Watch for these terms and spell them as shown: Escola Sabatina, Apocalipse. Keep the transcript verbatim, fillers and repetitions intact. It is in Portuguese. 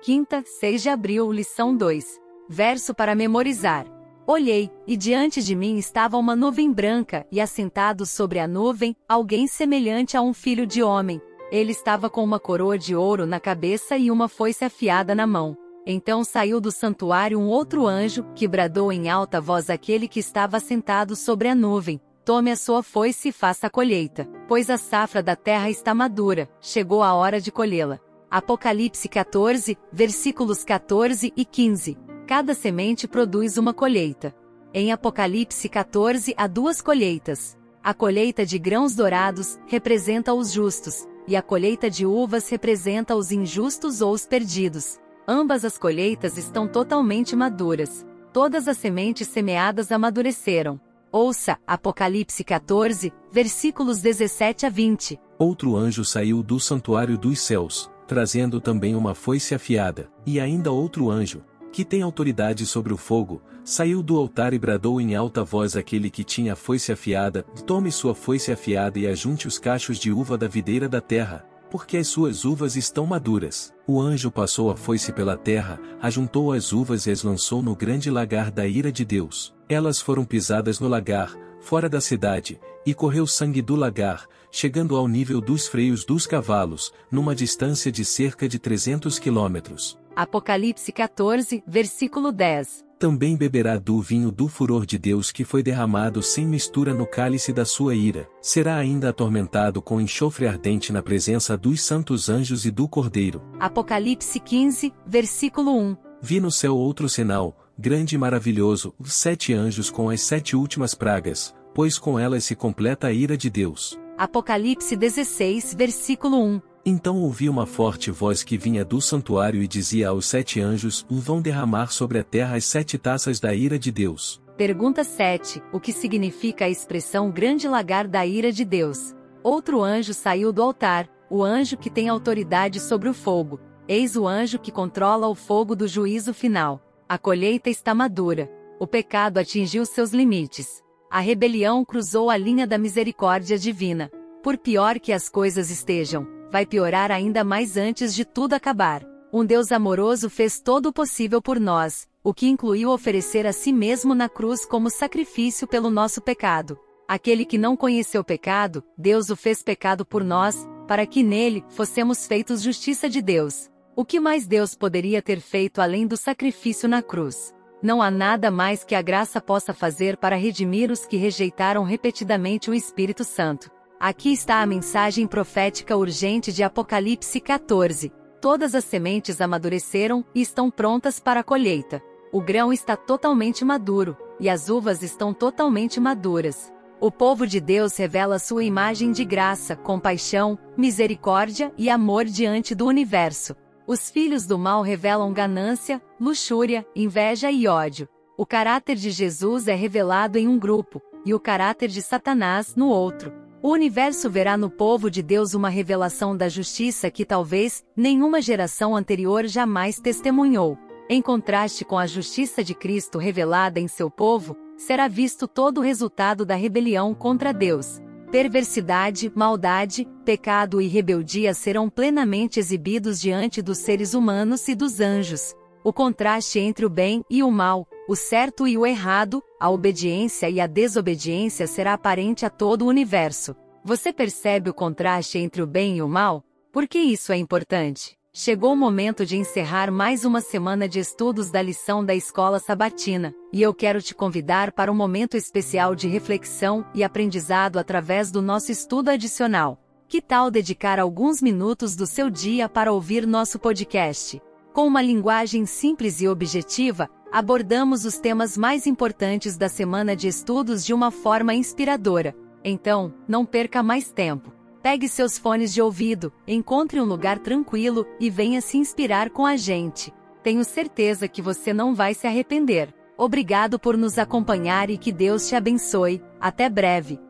Quinta, seis de abril, lição dois. Verso para memorizar. Olhei, e diante de mim estava uma nuvem branca, e assentado sobre a nuvem, alguém semelhante a um filho de homem. Ele estava com uma coroa de ouro na cabeça e uma foice afiada na mão. Então saiu do santuário um outro anjo, que bradou em alta voz àquele que estava sentado sobre a nuvem: tome a sua foice e faça a colheita, pois a safra da terra está madura, chegou a hora de colhê-la. Apocalipse quatorze, versículos quatorze e quinze. Cada semente produz uma colheita. Em Apocalipse quatorze há duas colheitas. A colheita de grãos dourados representa os justos, e a colheita de uvas representa os injustos ou os perdidos. Ambas as colheitas estão totalmente maduras. Todas as sementes semeadas amadureceram. Ouça Apocalipse quatorze, versículos dezessete a vinte. Outro anjo saiu do santuário dos céus, trazendo também uma foice afiada, e ainda outro anjo, que tem autoridade sobre o fogo, saiu do altar e bradou em alta voz àquele que tinha a foice afiada: tome sua foice afiada e ajunte os cachos de uva da videira da terra, porque as suas uvas estão maduras. O anjo passou a foice pela terra, ajuntou as uvas e as lançou no grande lagar da ira de Deus. Elas foram pisadas no lagar, fora da cidade, e correu sangue do lagar, chegando ao nível dos freios dos cavalos, numa distância de cerca de trezentos quilômetros. Apocalipse quatorze, versículo dez. Também beberá do vinho do furor de Deus que foi derramado sem mistura no cálice da sua ira. Será ainda atormentado com enxofre ardente na presença dos santos anjos e do Cordeiro. Apocalipse quinze, versículo um. Vi no céu outro sinal, grande e maravilhoso, os sete anjos com as sete últimas pragas, pois com elas se completa a ira de Deus. Apocalipse dezesseis, versículo um. Então ouvi uma forte voz que vinha do santuário e dizia aos sete anjos: vão derramar sobre a terra as sete taças da ira de Deus. Pergunta sete. O que significa a expressão grande lagar da ira de Deus? Outro anjo saiu do altar, o anjo que tem autoridade sobre o fogo. Eis o anjo que controla o fogo do juízo final. A colheita está madura. O pecado atingiu seus limites. A rebelião cruzou a linha da misericórdia divina. Por pior que as coisas estejam, vai piorar ainda mais antes de tudo acabar. Um Deus amoroso fez todo o possível por nós, o que incluiu oferecer a si mesmo na cruz como sacrifício pelo nosso pecado. Aquele que não conheceu pecado, Deus o fez pecado por nós, para que nele fossemos feitos justiça de Deus. O que mais Deus poderia ter feito além do sacrifício na cruz? Não há nada mais que a graça possa fazer para redimir os que rejeitaram repetidamente o Espírito Santo. Aqui está a mensagem profética urgente de Apocalipse quatorze. Todas as sementes amadureceram e estão prontas para a colheita. O grão está totalmente maduro, e as uvas estão totalmente maduras. O povo de Deus revela sua imagem de graça, compaixão, misericórdia e amor diante do universo. Os filhos do mal revelam ganância, luxúria, inveja e ódio. O caráter de Jesus é revelado em um grupo, e o caráter de Satanás no outro. O universo verá no povo de Deus uma revelação da justiça que talvez nenhuma geração anterior jamais testemunhou. Em contraste com a justiça de Cristo revelada em seu povo, será visto todo o resultado da rebelião contra Deus. Perversidade, maldade, pecado e rebeldia serão plenamente exibidos diante dos seres humanos e dos anjos. O contraste entre o bem e o mal, o certo e o errado, a obediência e a desobediência será aparente a todo o universo. Você percebe o contraste entre o bem e o mal? Por que isso é importante? Chegou o momento de encerrar mais uma semana de estudos da lição da Escola Sabatina, e eu quero te convidar para um momento especial de reflexão e aprendizado através do nosso estudo adicional. Que tal dedicar alguns minutos do seu dia para ouvir nosso podcast? Com uma linguagem simples e objetiva, abordamos os temas mais importantes da semana de estudos de uma forma inspiradora. Então, não perca mais tempo. Pegue seus fones de ouvido, encontre um lugar tranquilo e venha se inspirar com a gente. Tenho certeza que você não vai se arrepender. Obrigado por nos acompanhar e que Deus te abençoe. Até breve.